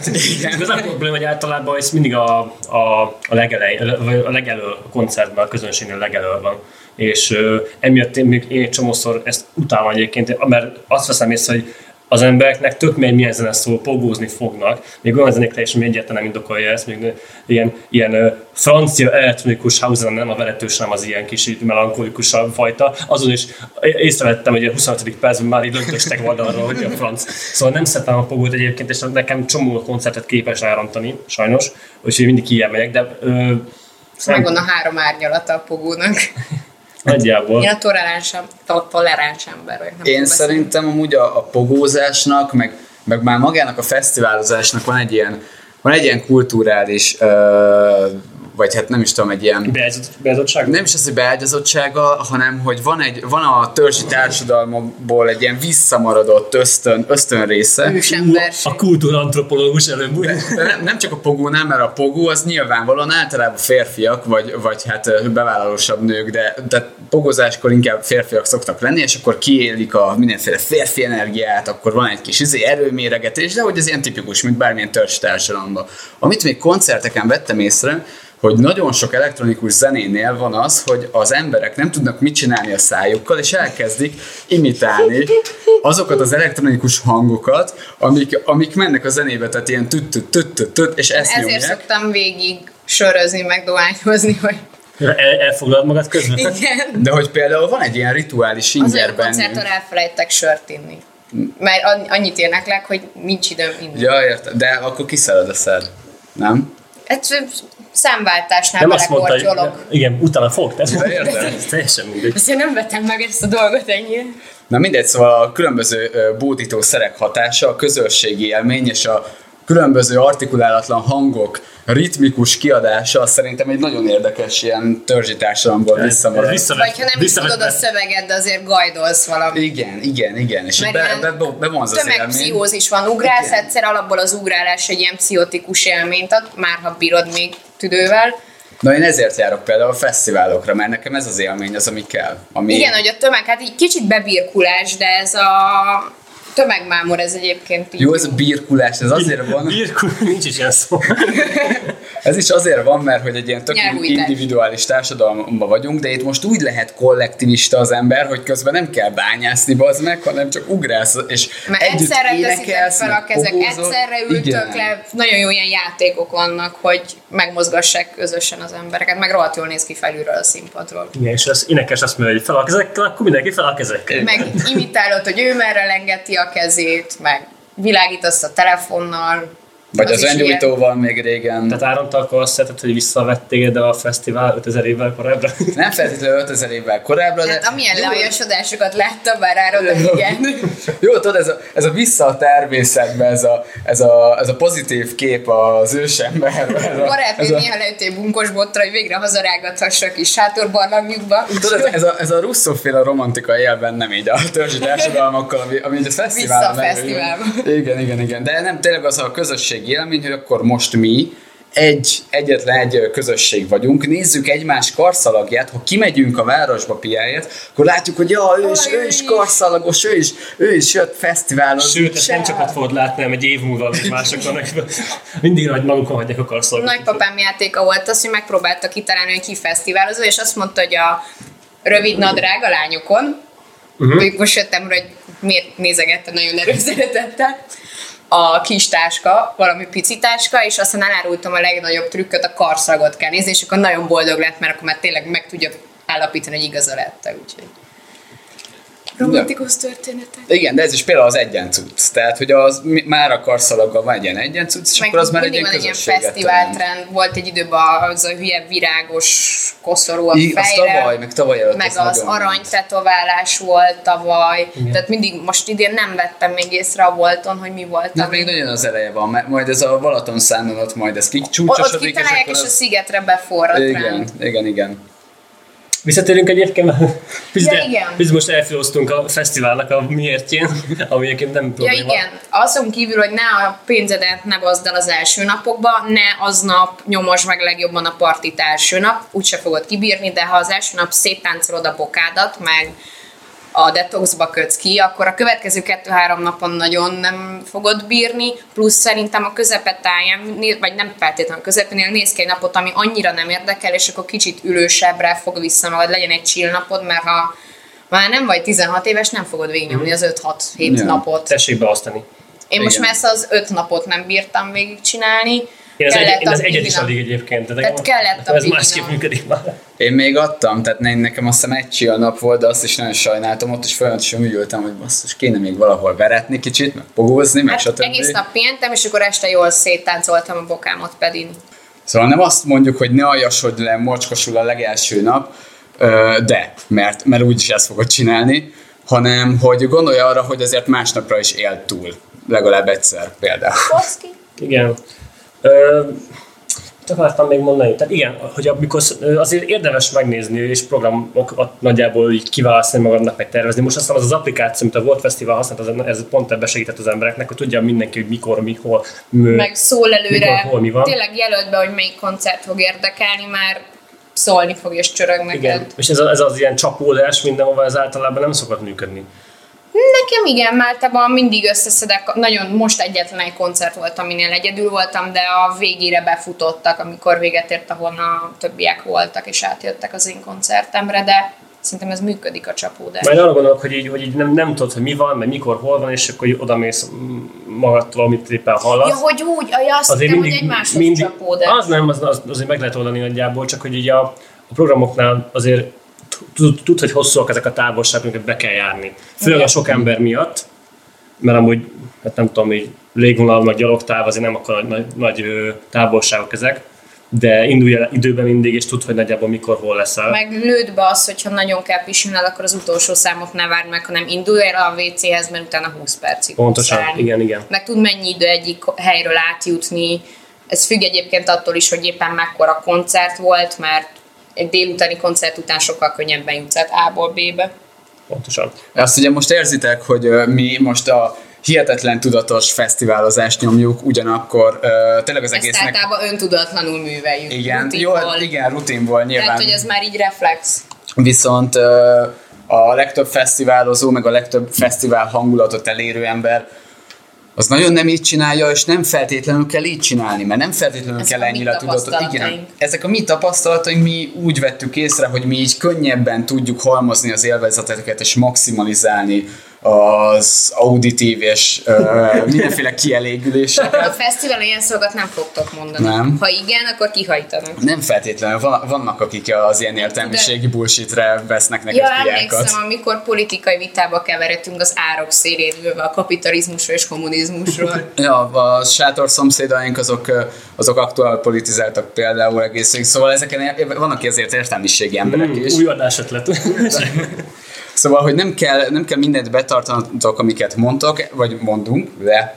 Ez a probléma, hogy általában ez mindig a, a, a legelő, a legelő a koncertben, a közönségnél legelő van. És ö, emiatt én még én csomószor ezt utálom egyébként, mert azt veszem észre, hogy az embereknek tök még milyen zene szól, pogózni fognak, még olyan zenékre is, ami egyáltalán nem indokolja ezt, még ilyen, ilyen francia elektronikus house zene, nem a veretős, nem az ilyen kis melankolikusabb fajta. Azon is észrevettem, hogy a huszonötödik percben már így döntöstek vadalról, hogy a franc. Szóval nem szeretem a pogót egyébként, és nekem csomó koncertet képes elrontani, sajnos, úgyhogy mindig ilyen megyek, de... Ö, megvan a három árnyalata a pogónak. Nagyjából. Én a toleráns ember vagyok. Én szerintem amúgy a, a pogózásnak, meg, meg már magának a fesztiválozásnak van egy ilyen, van egy ilyen kulturális, ö, vagy hát nem is tudom, egy ilyen... Beágyazottsága? Nem is az, hogy beágyazottsága, hanem hogy van, egy, van a törzsi társadalomból egy ilyen visszamaradott ösztön, ösztön része. A kultúrantropológus előbb úgy. Nem, nem csak a pogónál, mert a pogó az nyilvánvalóan általában férfiak, vagy, vagy hát bevállalósabb nők, de, de pogózáskor inkább férfiak szoktak lenni, és akkor kiélik a mindenféle férfi energiát, akkor van egy kis izé, erőméregetés, de hogy ez ilyen tipikus, mint bármilyen törzsi társadalomban. Amit még koncerteken vettem észre, hogy nagyon sok elektronikus zenénél van az, hogy az emberek nem tudnak mit csinálni a szájukkal, és elkezdik imitálni azokat az elektronikus hangokat, amik, amik mennek a zenébe, tehát ilyen tüt-tüt-tüt-tüt, és ezt nyomják. Ezért szoktam végig sörözni, meg dohányozni, hogy... El, elfoglalod magad közben? Igen. De hogy például van egy ilyen rituális inger bennünk. Azért a koncerton elfelejtek sört inni. Mert annyit érnek le, hogy nincs időm inni. Ja, értem. De akkor kiszalad a szer, nem? Ez... Számváltásnál belekortyolok. Igen, utána fogtad. Ez teljesen mindegy. Azt én nem vettem meg ezt a dolgot ennyire. Na mindegy, szóval a különböző bódító szerek hatása, a közösségi élmény és a különböző artikulálatlan hangok ritmikus kiadása szerintem egy nagyon érdekes ilyen törzsi társadalomból visszamarad. Vagy ha nem is tudod a szöveget, de azért gajdolsz valami. Igen, igen, igen. És bevonz az élmény. Pszichózis van, ugrálsz igen. Egyszer alapból az ugrálás egy ilyen pszichotikus élményt ad, már ha bírod még tüdővel. Na én ezért járok például a fesztiválokra, mert nekem ez az élmény az, ami kell. Ami... Igen, hogy a tömeg, hát így kicsit bebirkulás, de ez a... Tömegmámor ez egyébként így. Jó, ez a birkulás, ez azért van. Birkulás, nincs is ilyen szó. Ez is azért van, mert hogy egy ilyen tök individuális társadalomban vagyunk, de itt most úgy lehet kollektivista az ember, hogy közben nem kell bányászni, bazd meg, hanem csak ugrálsz, és mert együtt énekelsz, fel a kezek, egyszerre ültök igen. Le, nagyon jó ilyen játékok vannak, hogy megmozgassák közösen az embereket, meg rohadt jól néz ki felülről a színpadról. Igen, és az énekes azt mondja, hogy fel a kezekkel, akkor mindenki fel a kezekkel. Meg imitálod, hogy ő merre lengeti a kezét, meg világítasz a telefonnal. Vagy az, az öngyújtóval még régen. Tehát Áron, te akkor azt szeretett, hogy visszavettél, de a fesztivál ötezer évvel korábbra. Nem feltétlenül ötezer évvel korábbra, de... Hát amilyen leolyosodásokat láttam már Áron, de igen. Jó, tudod, ez a, ez a vissza a természetbe, ez a, ez, a, ez a pozitív kép az ősemberben. Barátnőt néha leütél bunkos botra, hogy végre hazarágathass a kis sátorbarlangnyugba. Tudod, ez a, ez a russzóféle romantika él bennem így a törzsi társadalmakkal, ami, ami a fesztiválban. Vissza a fesztiválban. Igen, igen, igen. De nem tényleg az a közösség élmény, hogy akkor most mi egy, egyetlen egy közösség vagyunk, nézzük egymás karszalagját, ha kimegyünk a városba piáját, akkor látjuk, hogy ja, ő is, ő is karszalagos, ő is, ő is jött fesztiválon. Sőt, ezt nem csak ott volt látni, hanem egy év múlva mások vannak, mindig nagy magukon hagyják a karszalagot. Nagypapám játéka volt az, hogy megpróbálta kitalálni, hogy ki fesztiválozó, és azt mondta, hogy a rövid nadrág a lányokon, uh-huh. most jöttem rá, hogy miért nézegettem nagyon erőszeretettel, a kis táska, valami pici táska, és aztán elárultam a legnagyobb trükköt, a karszalagot kell nézni, és akkor nagyon boldog lett, mert akkor már tényleg meg tudja állapítani, hogy igaza lett, úgyhogy. Romantikus történetek. Igen, de ez is például az egyen cucc. Tehát, hogy az, már a karszalaggal van egy ilyen egyen cucc, és meg akkor az már egy ilyen közösséget. Mindig van egy ilyen fesztiváltrend, volt egy időben az a hülye virágos koszorú a fejre. Az tavaly, meg tavaly előtt. Meg az aranytetoválás volt tavaly. Igen. Tehát mindig, most idén nem vettem még észre a Volton, hogy mi volt. Na, még nagyon az eleje van, majd ez a Balaton Soundon ott majd ez kicsúcsosodik. Ott kitalálják, és, és a Szigetre beforrat rám. Igen, igen, igen. Visszatérünk egyébként, biztos most elfiloztunk a fesztiválnak a miértjén, ami egyébként nem probléma. Ja igen, azon kívül, hogy ne a pénzedet ne gazd el az első napokba, ne aznap nyomos meg legjobban a partit első nap, úgyse fogod kibírni, de ha az első nap széttáncolod a bokádat, meg a detoxba kötsz ki, akkor a következő kettő-három napon nagyon nem fogod bírni, plusz szerintem a közepetáján, vagy nem feltétlenül közepénél néz ki egy napot, ami annyira nem érdekel, és akkor kicsit ülősebbre fog vissza magad, legyen egy chill napod, mert ha már nem vagy tizenhat éves, nem fogod végignyomni az öt-hat-hét ja. napot. Tessék beosztani. Én igen. most már az öt napot nem bírtam végigcsinálni. Én az, egy, én az egyet is alig egyébként, de tehát kellett a ez másképp működik már. Én még adtam, tehát nekem azt hiszem egy chill nap volt, de azt is nagyon sajnáltam, ott is folyamatosan ügyültem, hogy basszus, kéne még valahol veretni kicsit, meg pogózni, meg hát stb. Egész nap pihentem, és akkor este jól széttáncoltam a bokámat pedig. Szóval nem azt mondjuk, hogy ne aljasodj le, mocskosul a legelső nap, de, mert, mert úgyis ezt fogod csinálni, hanem hogy gondolj arra, hogy azért másnapra is él túl, legalább egyszer például. Koszki. Igen. Ö, akartam még mondani, tehát igen, hogy amikor azért érdemes megnézni és programokat nagyjából így kiválasztani magadnak, meg tervezni. Most aztán az az applikáció, amit a Volt Fesztivál használt, az, ez pont ebben segített az embereknek, hogy tudja mindenki, hogy mikor, mikor, mű, meg szól előre, mikor, hol, mi van. Tényleg jelölt be, hogy melyik koncert fog érdekelni, már szólni fog és csörög neked. Igen, és ez, ez az ilyen csapódás mindenhova, ez általában nem szokott működni. Nekem igen, máltában mindig összeszedek, nagyon most egyetlen egy koncert volt, aminél egyedül voltam, de a végére befutottak, amikor véget ért, ahonnan a többiek voltak, és átjöttek az én koncertemre, de szerintem ez működik a csapódás. Majd arra gondolok, hogy így, hogy így nem, nem tudod, hogy mi van, meg mikor, hol van, és akkor odamész magadtól, amit éppen hallasz. Ja, hogy úgy, ja, azt hiszem, hogy egymáshoz mindig, csapódás. Az nem, az, az, azért meg lehet oldani nagyjából, csak hogy így a, a programoknál azért tud, hogy hosszúak ezek a távolságok, amiket be kell járni. Főleg a sok ember miatt, mert amúgy, hát nem tudom, így légvonal, meg gyalogtáv, azért nem akkor nagy, nagy távolságok ezek, de indulj el időben mindig, és tudd, hogy nagyjából mikor, hol leszel. Meg lőd be az, hogyha nagyon kell pisilnál, akkor az utolsó számot ne várj meg, hanem indulj el a vé céhez, mert utána húsz percig. Pontosan, szállni. Igen, igen. Meg tud mennyi idő egyik helyről átjutni. Ez függ egyébként attól is, hogy éppen mekkora koncert volt, mert egy délutáni koncert után sokkal könnyebben jutsz át A-ból B-be. Pontosan. Azt ugye most érzitek, hogy mi most a hihetetlen tudatos fesztiválozást nyomjuk, ugyanakkor uh, tényleg az ezt egésznek... Ezt általában öntudatlanul műveljük. Igen, rutinból. Jó, igen, rutinból nyilván. Tehát, hogy ez már így reflex. Viszont uh, a legtöbb fesztiválozó, meg a legtöbb fesztivál hangulatot elérő ember az nagyon nem így csinálja, és nem feltétlenül kell így csinálni, mert nem feltétlenül ezek kell ennyire tudatot. Igen, ezek a mi tapasztalataink, mi úgy vettük észre, hogy mi így könnyebben tudjuk halmozni az élvezeteket, és maximalizálni az auditív és uh, mindenféle kielégüléseket. A fesztiválon ilyen szolgat nem fogtok mondani. Nem. Ha igen, akkor kihajtanak. Nem feltétlenül. Van, vannak, akik az ilyen értelmiségi bullshit-re vesznek neked ja, piákat. Ja, emlékszem, amikor politikai vitába keveredtünk az árok szélén ülve a kapitalizmusról és kommunizmusról. Ja, a sátor szomszédaink azok, azok aktuál politizáltak például egészségig, szóval ezeken vannak ezért értelmiségi emberek is. Mm, új adás ötlet. Szóval, hogy nem kell, nem kell mindent betartanatok, amiket mondtok, vagy mondunk, de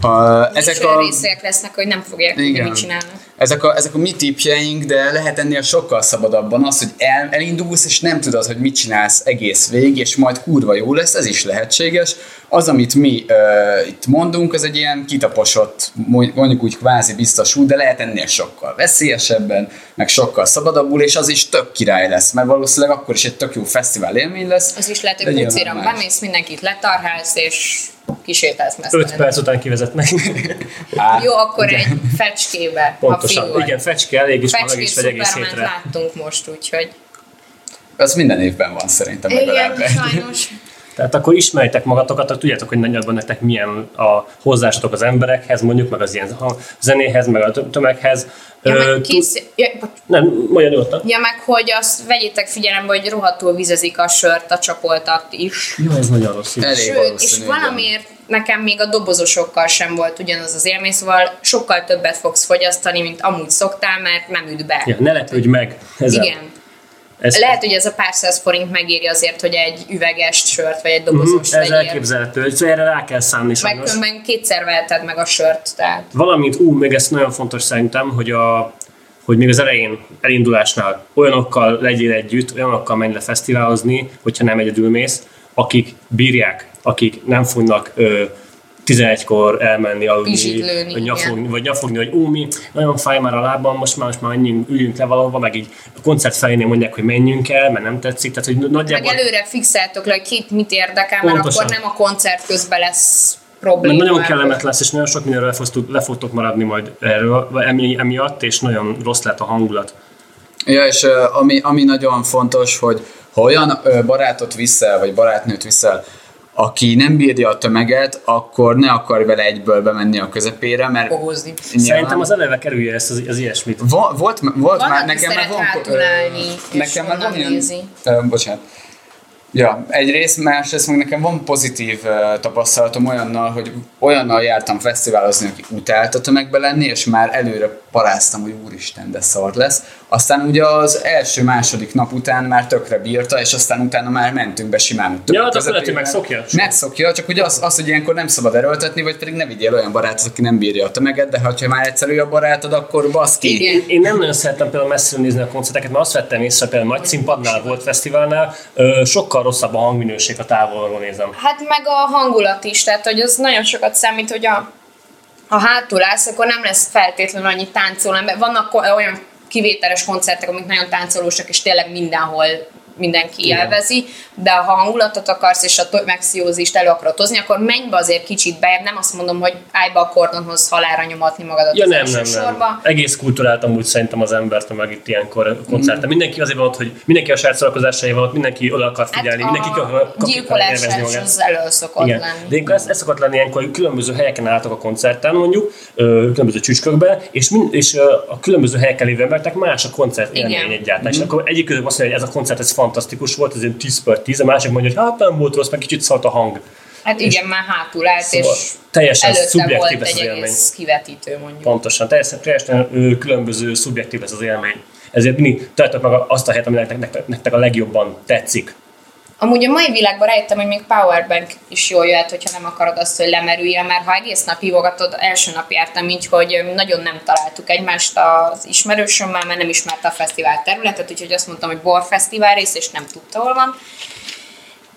A, ezek a részek lesznek, hogy nem fogják tudni, mit csinálnak. Ezek a, ezek a mi tippjeink, de lehet ennél sokkal szabadabban az, hogy el, elindulsz, és nem tudod, hogy mit csinálsz egész végig, és majd kurva jó lesz, ez is lehetséges. Az, amit mi uh, itt mondunk, az egy ilyen kitaposott, mondjuk úgy kvázi biztos út, de lehet ennél sokkal veszélyesebben, meg sokkal szabadabbul, és az is tök király lesz, mert valószínűleg akkor is egy tök jó fesztivál élmény lesz. Az is lehet, hogy pucira bemész, mindenkit letarhálsz, és kísértálsz messze. öt perc után kivezetnek. Há, jó, akkor igen. Egy fecskébe. Pontosan, igen, fecske elég is, meg is fegy egész hétre. Fecskét láttunk most, úgyhogy. Ez minden évben van szerintem. Igen, sajnos. Tehát akkor ismerjétek magatokat, akkor tudjátok, hogy nagyjából nektek milyen a hozzásatok az emberekhez, mondjuk meg az ilyen zenéhez, meg a tömeghez. Ja, meg kész... ja, nem, majd nyugodtan. Ja, meg hogy azt vegyétek figyelembe, hogy rohadtul vizezik a sört, a csapoltat is. Jó, ez nagyon rossz. Sőt, és valamiért nekem még a dobozosokkal sem volt ugyanaz az élmény, szóval sokkal többet fogsz fogyasztani, mint amúgy szoktál, mert nem üt be. Ja, ne lepődj meg ezzel. Igen. Ez lehet, hogy ez a pár száz forint megéri azért, hogy egy üveges sört, vagy egy dobozos mm, ez legyél. Ez elképzelhető, hogy erre rá kell számni sajnos. Meg különben kétszer veheted meg a sört. Tehát. Valamint, ú, még ez nagyon fontos szerintem, hogy, a, hogy még az elején, elindulásnál olyanokkal legyél együtt, olyanokkal menj le fesztiválozni, hogyha nem egyedül mész, akik bírják, akik nem fognak... Ö, tizenegykor elmenni, aludni, vagy nyafogni, vagy nyafogni, hogy ú, mi, nagyon fáj már a lábam, most már, most már menjünk, üljünk le valahova, meg így a koncert felénél mondják, hogy menjünk el, mert nem tetszik, tehát hogy nagyjából... Meg előre fixáltok le, hogy kit mit érdekel, pontosan. Mert akkor nem a koncert közben lesz probléma. Mert nagyon kellemet lesz, és nagyon sok mindenről le fogtok maradni majd erről, emiatt, és nagyon rossz lett a hangulat. Ja, és ami, ami nagyon fontos, hogy ha olyan barátot viszel, vagy barátnőt viszel, aki nem bírja a tömeget, akkor ne akar vele egyből bemenni a közepére, mert... Ohozni. Szerintem az eleve kerülje ezt az, az ilyesmit. Volt, volt, volt már, nekem már van... Rátulálni, nekem már van ilyen... Uh, bocsánat. Ja, egyrészt, másrészt meg nekem van pozitív uh, tapasztalatom olyannal, hogy olyannal jártam fesztiválozni, aki utált a tömegbe lenni, és már előre paráztam, hogy úristen, de szart lesz. Aztán ugye az első-második nap után már tökre bírta, és aztán utána már mentünk be simán. Ja, az lehet, hogy megszokja. Megszokja, csak ugye az, az, hogy ilyenkor nem szabad erőltetni, vagy pedig ne vigyél olyan barátot, aki nem bírja a tömeget, de ha már egyszerű a barátod, akkor baszki. Én, én nem nagyon szerettem például messzire nézni a koncerteket, mert azt vettem észre, például nagy színpadnál, Volt Fesztiválnál, ö, sokkal rosszabb a hangminőség, a távolról nézem. Hát meg a hangulat is, tehát hogy az nagyon sokat számít, hogy a, ha hátul állsz, akkor nem lesz feltétlenül annyi táncoló ember. Vannak olyan kivételes koncertek, amik nagyon táncolósak, és tényleg mindenhol mindenki élvezi, de ha hangulatot akarsz, és a to- megsziózist elő akarod hozni, akkor menj be azért kicsit be, nem azt mondom, hogy állj be a kordonhoz halálra nyomatni magadat. Ja, nem, nem, sorba. nem. Egész kultúráltam úgy szerintem az embert, meg itt ilyenkor koncerten. Mm. Mindenki azért van ott, hogy mindenki a saját szórakozásai van ott, mindenki oda akar figyelni, hát mindenki akar élvezni magát. Az elő szokott igen. lenni. De ilyenkor ez, ez szokott lenni ilyenkor, hogy különböző helyeken álltak a koncerten mondjuk, különböző csücskökben, és, mind, és a különböző helyeken lévő embertek más a koncert élmény egyáltalán. És akkor egyik közül azt mondja, hogy ez a koncert ez fantasztikus volt, ez ilyen tíz per tíz, a másik mondja, hogy hát nem volt rossz, meg kicsit szalt a hang. Hát és igen, már hátul állt, szóval és teljesen előtte volt egy egész kivetítő, mondjuk. Pontosan, teljesen, teljesen különböző, szubjektív lesz az élmény. Ezért mindig tartok meg azt a helyet, ami nektek, nektek a legjobban tetszik. Amúgy a mai világban rájöttem, hogy még powerbank is jól jöhet, hogyha nem akarod azt, hogy lemerüljél, mert ha egész nap hívogatod, első nap jártam így, hogy nagyon nem találtuk egymást az ismerősömmel, mert nem ismerte a fesztivál területet, úgyhogy azt mondtam, hogy borfesztivál rész, és nem tudta, hol van.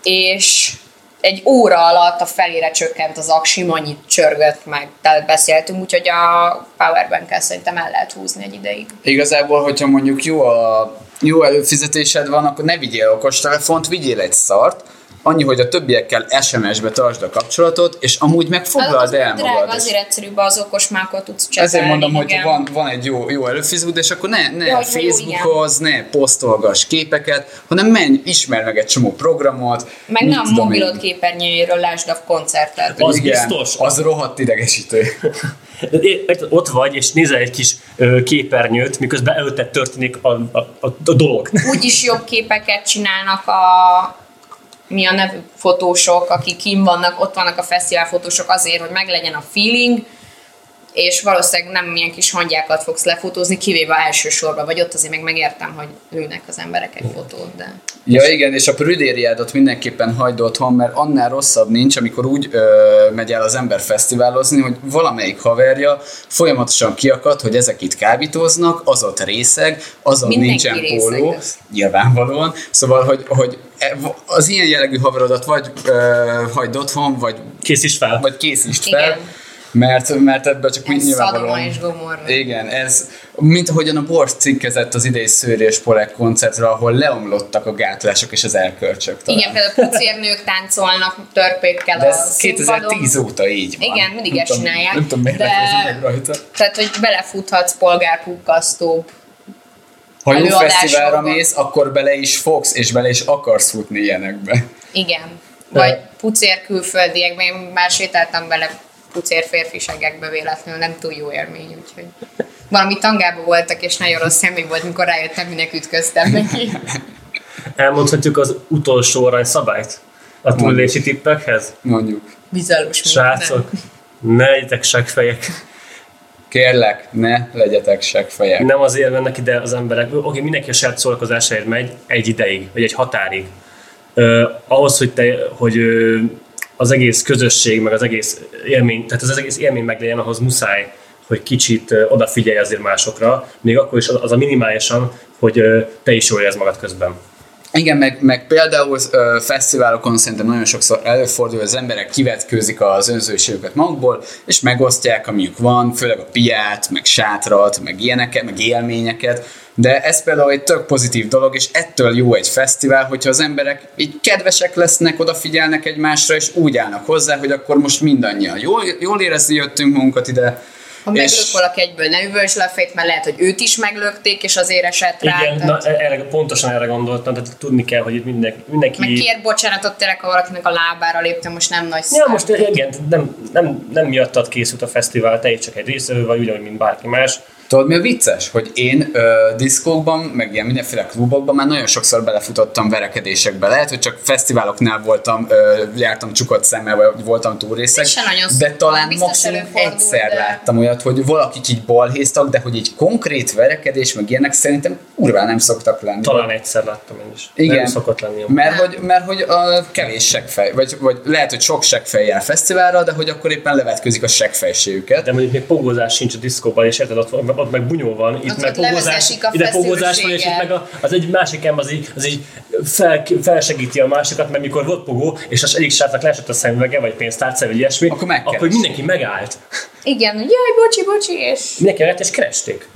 És egy óra alatt a felére csökkent az aksim, annyit csörgött meg, tehát beszéltünk, úgyhogy a powerbank-el szerintem el lehet húzni egy ideig. Igazából, hogyha mondjuk jó a... jó előfizetésed van, akkor ne vigyél okostelefont, vigyél egy szart, annyi, hogy a többiekkel es em es-be tartsd a kapcsolatot, és amúgy megfoglald el magad. Drága, azért egyszerűbb az okos mákot tudsz csetelni. Ezért mondom, igen. hogy van, van egy jó, jó előfizetésed, és akkor ne, ne ja, Facebookhoz, ne posztolgass képeket, hanem menj, ismerd meg egy csomó programot. Meg ne a mobilod képernyőjéről lásd a koncertet. Az igen, biztos. Az rohadt idegesítő. Ott vagy, és nézel egy kis képernyőt, miközben előtte történik a, a, a dolog. Úgyis jobb képeket csinálnak a... mi a nevű fotósok, akik kim vannak, ott vannak a fesztivál fotósok azért, hogy meglegyen a feeling, és valószínűleg nem ilyen kis hangyákat fogsz lefotózni, kivéve elsősorban vagy ott, azért meg megértem, hogy ülnek az emberek egy fotót, de... Ja igen, és a prüdériádot mindenképpen hagyd otthon, mert annál rosszabb nincs, amikor úgy ö, megy el az ember fesztiválozni, hogy valamelyik haverja folyamatosan kiakad, hogy ezek itt kábítóznak, az ott részeg, azon mindenki nincsen póló, nyilvánvalóan, szóval, hogy, hogy az ilyen jellegű haverodat vagy ö, hagyd otthon, vagy készítsd fel, vagy készítsd fel. Igen. Mert, mert ebből csak úgy nyilvánvalóan... Ez Szadoma és Gomorra. Igen, ez... Mint ahogyan a Borsz cikkezett az idei Szőri és Porek koncertre, ahol leomlottak a gátlások és az elkölcsök. Talán. Igen, például pucérnők táncolnak törpékkel a színpadon. kétezer-tíz óta így van. Igen, mindig ezt csinálják. Nem tudom, miért meg rajta. Tehát, hogy belefuthatsz polgárpukkasztó előadásokba. Ha jó fesztiválra mész, akkor bele is fogsz, és bele is akarsz futni ilyenekbe. Igen. Vagy pucér külföldiekben, én már sétáltam bele pucér férfiságekbe véletlenül, nem túl jó élmény, úgyhogy valami tangában voltak, és nagyon rossz élmény volt, mikor rájöttem, minek ütköztem neki. Elmondhatjuk az utolsó aranyszabályt a túlélési tippekhez? Mondjuk. Bizalmas. Srácok, nem. ne legyetek seggfejek. Kérlek, ne legyetek seggfejek. Nem azért mennek ide az emberekből. Oké, mindenki a saját szórakozásáért megy egy ideig, vagy egy határig. Uh, ahhoz, hogy, te, hogy uh, az egész közösség, meg az egész élmény, tehát az egész élmény meglegyen, ahhoz muszáj, hogy kicsit odafigyelj azért másokra, még akkor is az a minimálisan, hogy te is jól érezd magad közben. Igen, meg, meg például ö, fesztiválokon szerintem nagyon sokszor előfordul, hogy az emberek kivetkőzik az önzőségüket magukból, és megosztják, amiük van, főleg a piát, meg sátrat, meg ilyeneket, meg élményeket, de ez például egy tök pozitív dolog, és ettől jó egy fesztivál, hogyha az emberek így kedvesek lesznek, odafigyelnek egymásra, és úgy állnak hozzá, hogy akkor most mindannyian jól, jól érezni jöttünk magunkat ide. Ha meglök és... valaki egyből, ne üvölts le a fejét, mert lehet, hogy őt is meglökték, és azért esett rá. Igen, tehát... na, erre, pontosan erre gondoltam, tehát tudni kell, hogy itt mindenki... mindenki... Meg kér bocsánatot tényleg, ha valakinek a lábára léptem, most nem nagy szám. Ja, most igen, nem, nem, nem miattad készült a fesztivál, te csak egy részvevő vagy, ugyanúgy, mint bárki más. Tudod, mi a vicces? Hogy én ö, diszkókban, meg ilyen mindenféle klubokban már nagyon sokszor belefutottam verekedésekbe. Lehet, hogy csak fesztiváloknál voltam, ö, jártam csukott szemmel, vagy voltam túrészek, de talán maximum egyszer de... láttam olyat, hogy valakik így balhéztak, de hogy így konkrét verekedés, meg ilyenek szerintem urván nem szoktak lenni. Talán egyszer láttam én is. Igen, nem szokott lenni. Mert hogy, mert hogy a kevés seggfej, vagy, vagy lehet, hogy sok seggfej jár fesztiválra, de hogy akkor éppen levetkőzik a seggfejségüket. De mondjuk még pogózás sincs a diszkóban, és érted, ott ott meg bunyó van, itt ott meg pogozás, ide pogozás van, és itt meg a, az egy másik ember az így, az így fel, felsegíti a másikat, mert mikor volt pogó, és az egyik srácnak leesett a szemüvege, vagy pénztárca, vagy ilyesmi, akkor, akkor mindenki megállt. Igen, jaj, bocsi, bocsi, és... Mindenki állt, és keresték.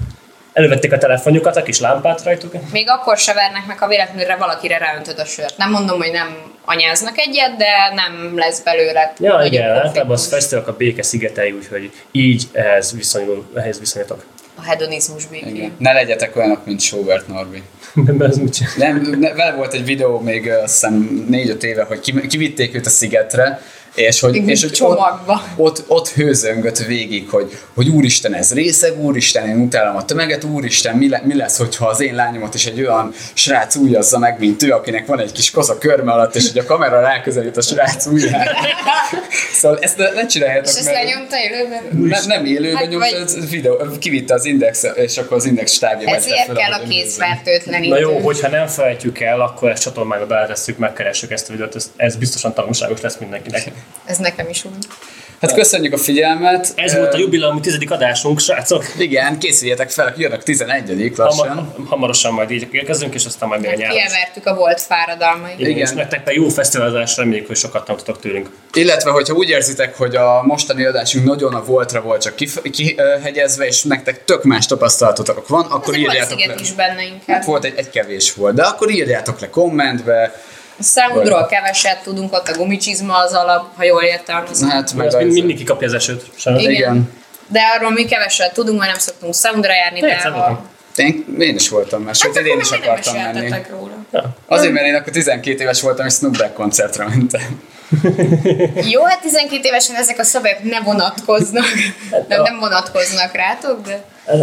Elővették a telefonjukat, a kis lámpát rajtuk. Még akkor se vernek meg, ha véletlenül valakire ráöntöd a sört. Nem mondom, hogy nem anyáznak egyet, de nem lesz belőle. Ja, igen, általában az fesztiválok a béke szigetei, úgyhogy így ehhez viszonyul, ehhez viszonyítok. A hedonizmus békén. Ne legyetek olyanok, mint Sóbert Norbi. Nem, ez mit nem, ne, vele volt egy videó még azt hiszem négy-öt éve, hogy kivitték őt a szigetre, és hogy, és hogy ott, ott, ott hőzöngött végig, hogy, hogy úristen ez részeg, úristen én utálom a tömeget, úristen mi, le, mi lesz, hogyha az én lányomat is egy olyan srác újazza meg, mint ő, akinek van egy kis koza körme alatt, és hogy a kamera ráközelít a srác ujjára. Szóval ezt ne, ne csináljátok. És ezt lenyomta élőben? Ne, nem élőben hát nyomta, vagy... videó, kivitte az Index, és akkor az Index stábja. Ezért fel, kell a kézfertőtlenítő. Na jó, hogyha nem felejtjük el, akkor ezt csatornába beletesszük, megkeressük ezt a videót, ez, ez biztosan tanulságos lesz mindenkinek. Ez nekem is úgy. Hát köszönjük a figyelmet. Ez volt a jubileumi tizedik adásunk, srácok. Igen, készüljetek fel, jönnek tizenegyedik lassan. Hamar, hamarosan majd így érkezünk, és aztán majd még a nyáros. Kievertük a volt fáradalmait. Igen, igen. És nektek be jó fesztiválozásra, reméljük, hogy sokat tanultatok tőlünk. Illetve, hogyha úgy érzitek, hogy a mostani adásunk nagyon a voltra volt csak kihegyezve, és nektek tök más tapasztalatotok van, akkor ez írjátok le. Ez volt is benne inkább. Hát volt, egy, egy kevés volt, de akkor írjátok le kommentbe. Számodról keveset tudunk, ott a gumicsizma az alap, ha jól értem. Hát, mind, mindig kikapja az esőt. Igen. Igen. De arról mi keveset tudunk, mert nem szoktunk számodra járni. De de ha... én, én is voltam már, sőt, hát, én is akartam menni. Ja. Azért, mert én akkor tizenkét éves voltam, és Snoop Dogg koncertre mentem. Jó, hát tizenkét évesen ezek a szabályok ne vonatkoznak. nem, nem vonatkoznak rátok, de...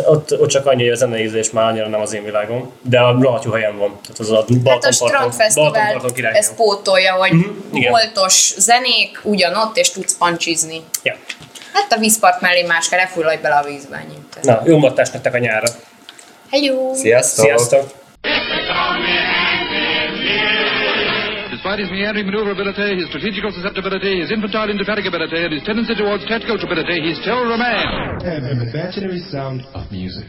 Ott, ott csak annyi, hogy a zeneizés már annyira nem az én világom, de a rohadt jó helyen van. Tehát az a Balaton hát a Strand Fesztivál ezt pótolja, hogy mm-hmm, voltos zenék ugyanott, és tudsz pancsizni. Ja. Hát a vízpart mellé máska, ne fulladj bele a vízbe, annyit. Na, jó mattást nektek a nyárra. Hello! Sziasztok! Sziasztok! Despite his meandering maneuverability, his strategical susceptibility, his infantile indefatigability, and his tendency towards tactical stupidity, he still remains an imaginary sound of music.